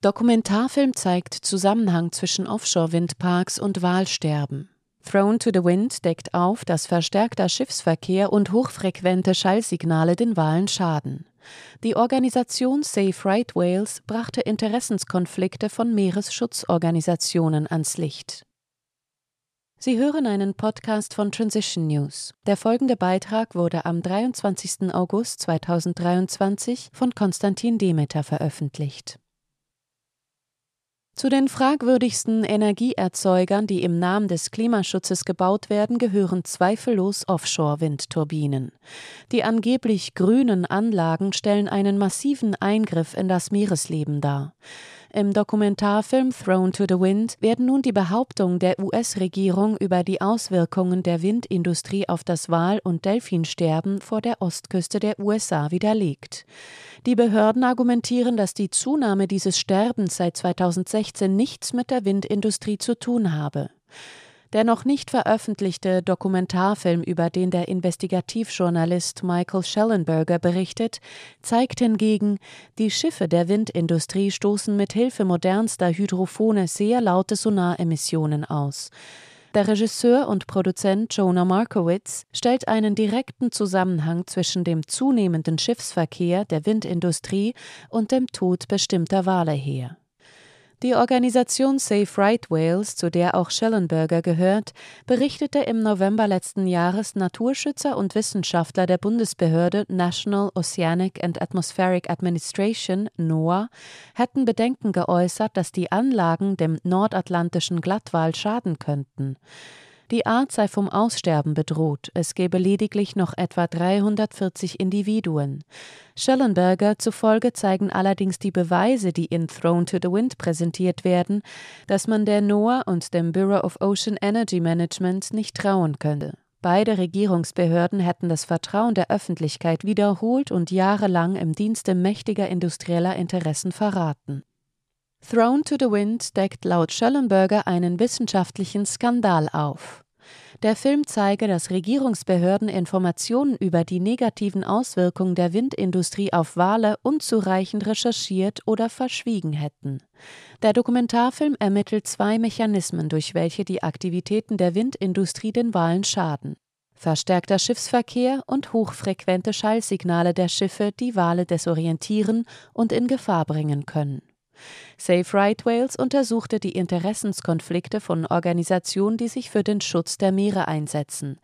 Dokumentarfilm zeigt Zusammenhang zwischen Offshore-Windparks und Walsterben. Thrown to the Wind deckt auf, dass verstärkter Schiffsverkehr und hochfrequente Schallsignale den Walen schaden. Die Organisation Safe Right Whales brachte Interessenskonflikte von Meeresschutzorganisationen ans Licht. Sie hören einen Podcast von Transition News. Der folgende Beitrag wurde am 23. August 2023 von Konstantin Demeter veröffentlicht. Zu den fragwürdigsten Energieerzeugern, die im Namen des Klimaschutzes gebaut werden, gehören zweifellos Offshore-Windturbinen. Die angeblich grünen Anlagen stellen einen massiven Eingriff in das Meeresleben dar. Im Dokumentarfilm Thrown to the Wind werden nun die Behauptungen der US-Regierung über die Auswirkungen der Windindustrie auf das Wal- und Delfinsterben vor der Ostküste der USA widerlegt. Die Behörden argumentieren, dass die Zunahme dieses Sterbens seit 2016 nichts mit der Windindustrie zu tun habe. Der noch nicht veröffentlichte Dokumentarfilm, über den der Investigativjournalist Michael Schellenberger berichtet, zeigt hingegen, die Schiffe der Windindustrie stoßen mit Hilfe modernster Hydrofone sehr laute Sonaremissionen aus. Der Regisseur und Produzent Jonah Markowitz stellt einen direkten Zusammenhang zwischen dem zunehmenden Schiffsverkehr der Windindustrie und dem Tod bestimmter Wale her. Die Organisation Safe Right Whales, zu der auch Schellenberger gehört, berichtete im November letzten Jahres Naturschützer und Wissenschaftler der Bundesbehörde National Oceanic and Atmospheric Administration, NOAA, hätten Bedenken geäußert, dass die Anlagen dem nordatlantischen Glattwal schaden könnten. Die Art sei vom Aussterben bedroht, es gebe lediglich noch etwa 340 Individuen. Schellenberger zufolge zeigen allerdings die Beweise, die in Thrown to the Wind präsentiert werden, dass man der NOAA und dem Bureau of Ocean Energy Management nicht trauen könne. Beide Regierungsbehörden hätten das Vertrauen der Öffentlichkeit wiederholt und jahrelang im Dienste mächtiger industrieller Interessen verraten. Thrown to the Wind deckt laut Schellenberger einen wissenschaftlichen Skandal auf. Der Film zeige, dass Regierungsbehörden Informationen über die negativen Auswirkungen der Windindustrie auf Wale unzureichend recherchiert oder verschwiegen hätten. Der Dokumentarfilm ermittelt zwei Mechanismen, durch welche die Aktivitäten der Windindustrie den Walen schaden: verstärkter Schiffsverkehr und hochfrequente Schallsignale der Schiffe, die Wale desorientieren und in Gefahr bringen können. Safe Right Whales untersuchte die Interessenskonflikte von Organisationen, die sich für den Schutz der Meere einsetzen.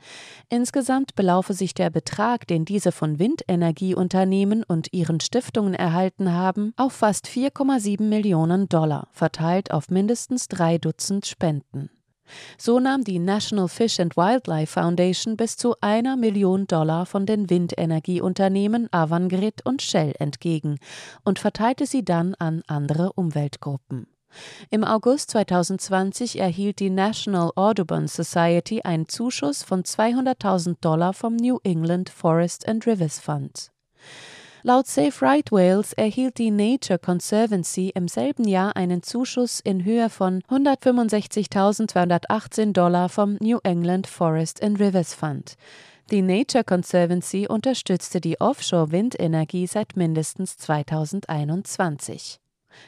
Insgesamt belaufe sich der Betrag, den diese von Windenergieunternehmen und ihren Stiftungen erhalten haben, auf fast 4,7 Millionen $, verteilt auf mindestens 3 Dutzend Spenden. So nahm die National Fish and Wildlife Foundation bis zu 1 Million $ von den Windenergieunternehmen Avangrid und Shell entgegen und verteilte sie dann an andere Umweltgruppen. Im August 2020 erhielt die National Audubon Society einen Zuschuss von $200.000 vom New England Forest and Rivers Fund. Laut Safe Right Whales erhielt die Nature Conservancy im selben Jahr einen Zuschuss in Höhe von $165.218 vom New England Forest and Rivers Fund. Die Nature Conservancy unterstützte die Offshore-Windenergie seit mindestens 2021.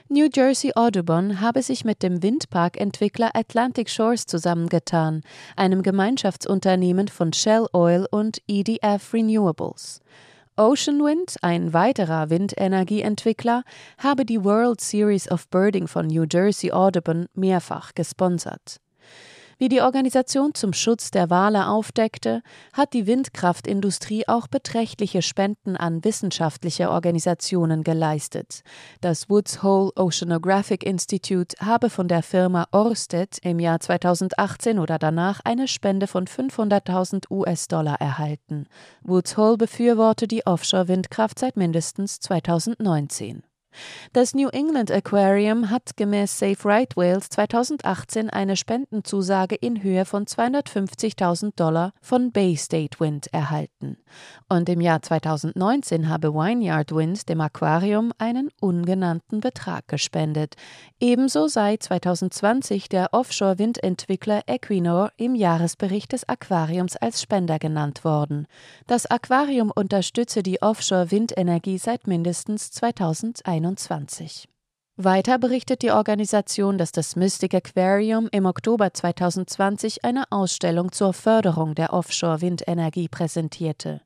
New Jersey Audubon habe sich mit dem Windparkentwickler Atlantic Shores zusammengetan, einem Gemeinschaftsunternehmen von Shell Oil und EDF Renewables. Ocean Wind, ein weiterer Windenergieentwickler, habe die World Series of Birding von New Jersey Audubon mehrfach gesponsert. Wie die Organisation zum Schutz der Wale aufdeckte, hat die Windkraftindustrie auch beträchtliche Spenden an wissenschaftliche Organisationen geleistet. Das Woods Hole Oceanographic Institute habe von der Firma Ørsted im Jahr 2018 oder danach eine Spende von $500.000 erhalten. Woods Hole befürworte die Offshore-Windkraft seit mindestens 2019. Das New England Aquarium hat gemäß Safe Right Whales 2018 eine Spendenzusage in Höhe von $250.000 von Bay State Wind erhalten. Und im Jahr 2019 habe Vineyard Wind dem Aquarium einen ungenannten Betrag gespendet. Ebenso sei 2020 der Offshore-Windentwickler Equinor im Jahresbericht des Aquariums als Spender genannt worden. Das Aquarium unterstütze die Offshore-Windenergie seit mindestens 2021. Weiter berichtet die Organisation, dass das Mystic Aquarium im Oktober 2020 eine Ausstellung zur Förderung der Offshore-Windenergie präsentierte.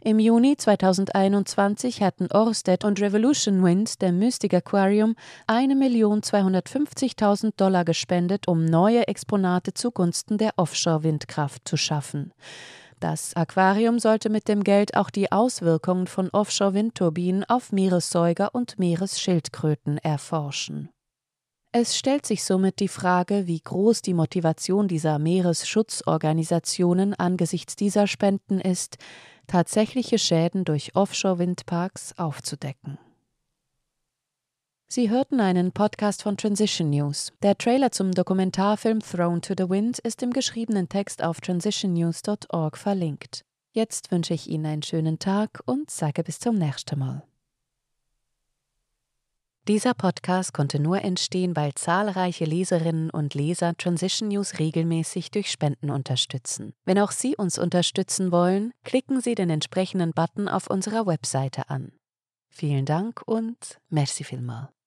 Im Juni 2021 hatten Ørsted und Revolution Wind dem Mystic Aquarium $1.250.000 gespendet, um neue Exponate zugunsten der Offshore-Windkraft zu schaffen. Das Aquarium sollte mit dem Geld auch die Auswirkungen von Offshore-Windturbinen auf Meeressäuger und Meeresschildkröten erforschen. Es stellt sich somit die Frage, wie groß die Motivation dieser Meeresschutzorganisationen angesichts dieser Spenden ist, tatsächliche Schäden durch Offshore-Windparks aufzudecken. Sie hörten einen Podcast von Transition News. Der Trailer zum Dokumentarfilm Thrown to the Wind ist im geschriebenen Text auf transitionnews.org verlinkt. Jetzt wünsche ich Ihnen einen schönen Tag und sage bis zum nächsten Mal. Dieser Podcast konnte nur entstehen, weil zahlreiche Leserinnen und Leser Transition News regelmäßig durch Spenden unterstützen. Wenn auch Sie uns unterstützen wollen, klicken Sie den entsprechenden Button auf unserer Webseite an. Vielen Dank und merci vielmals.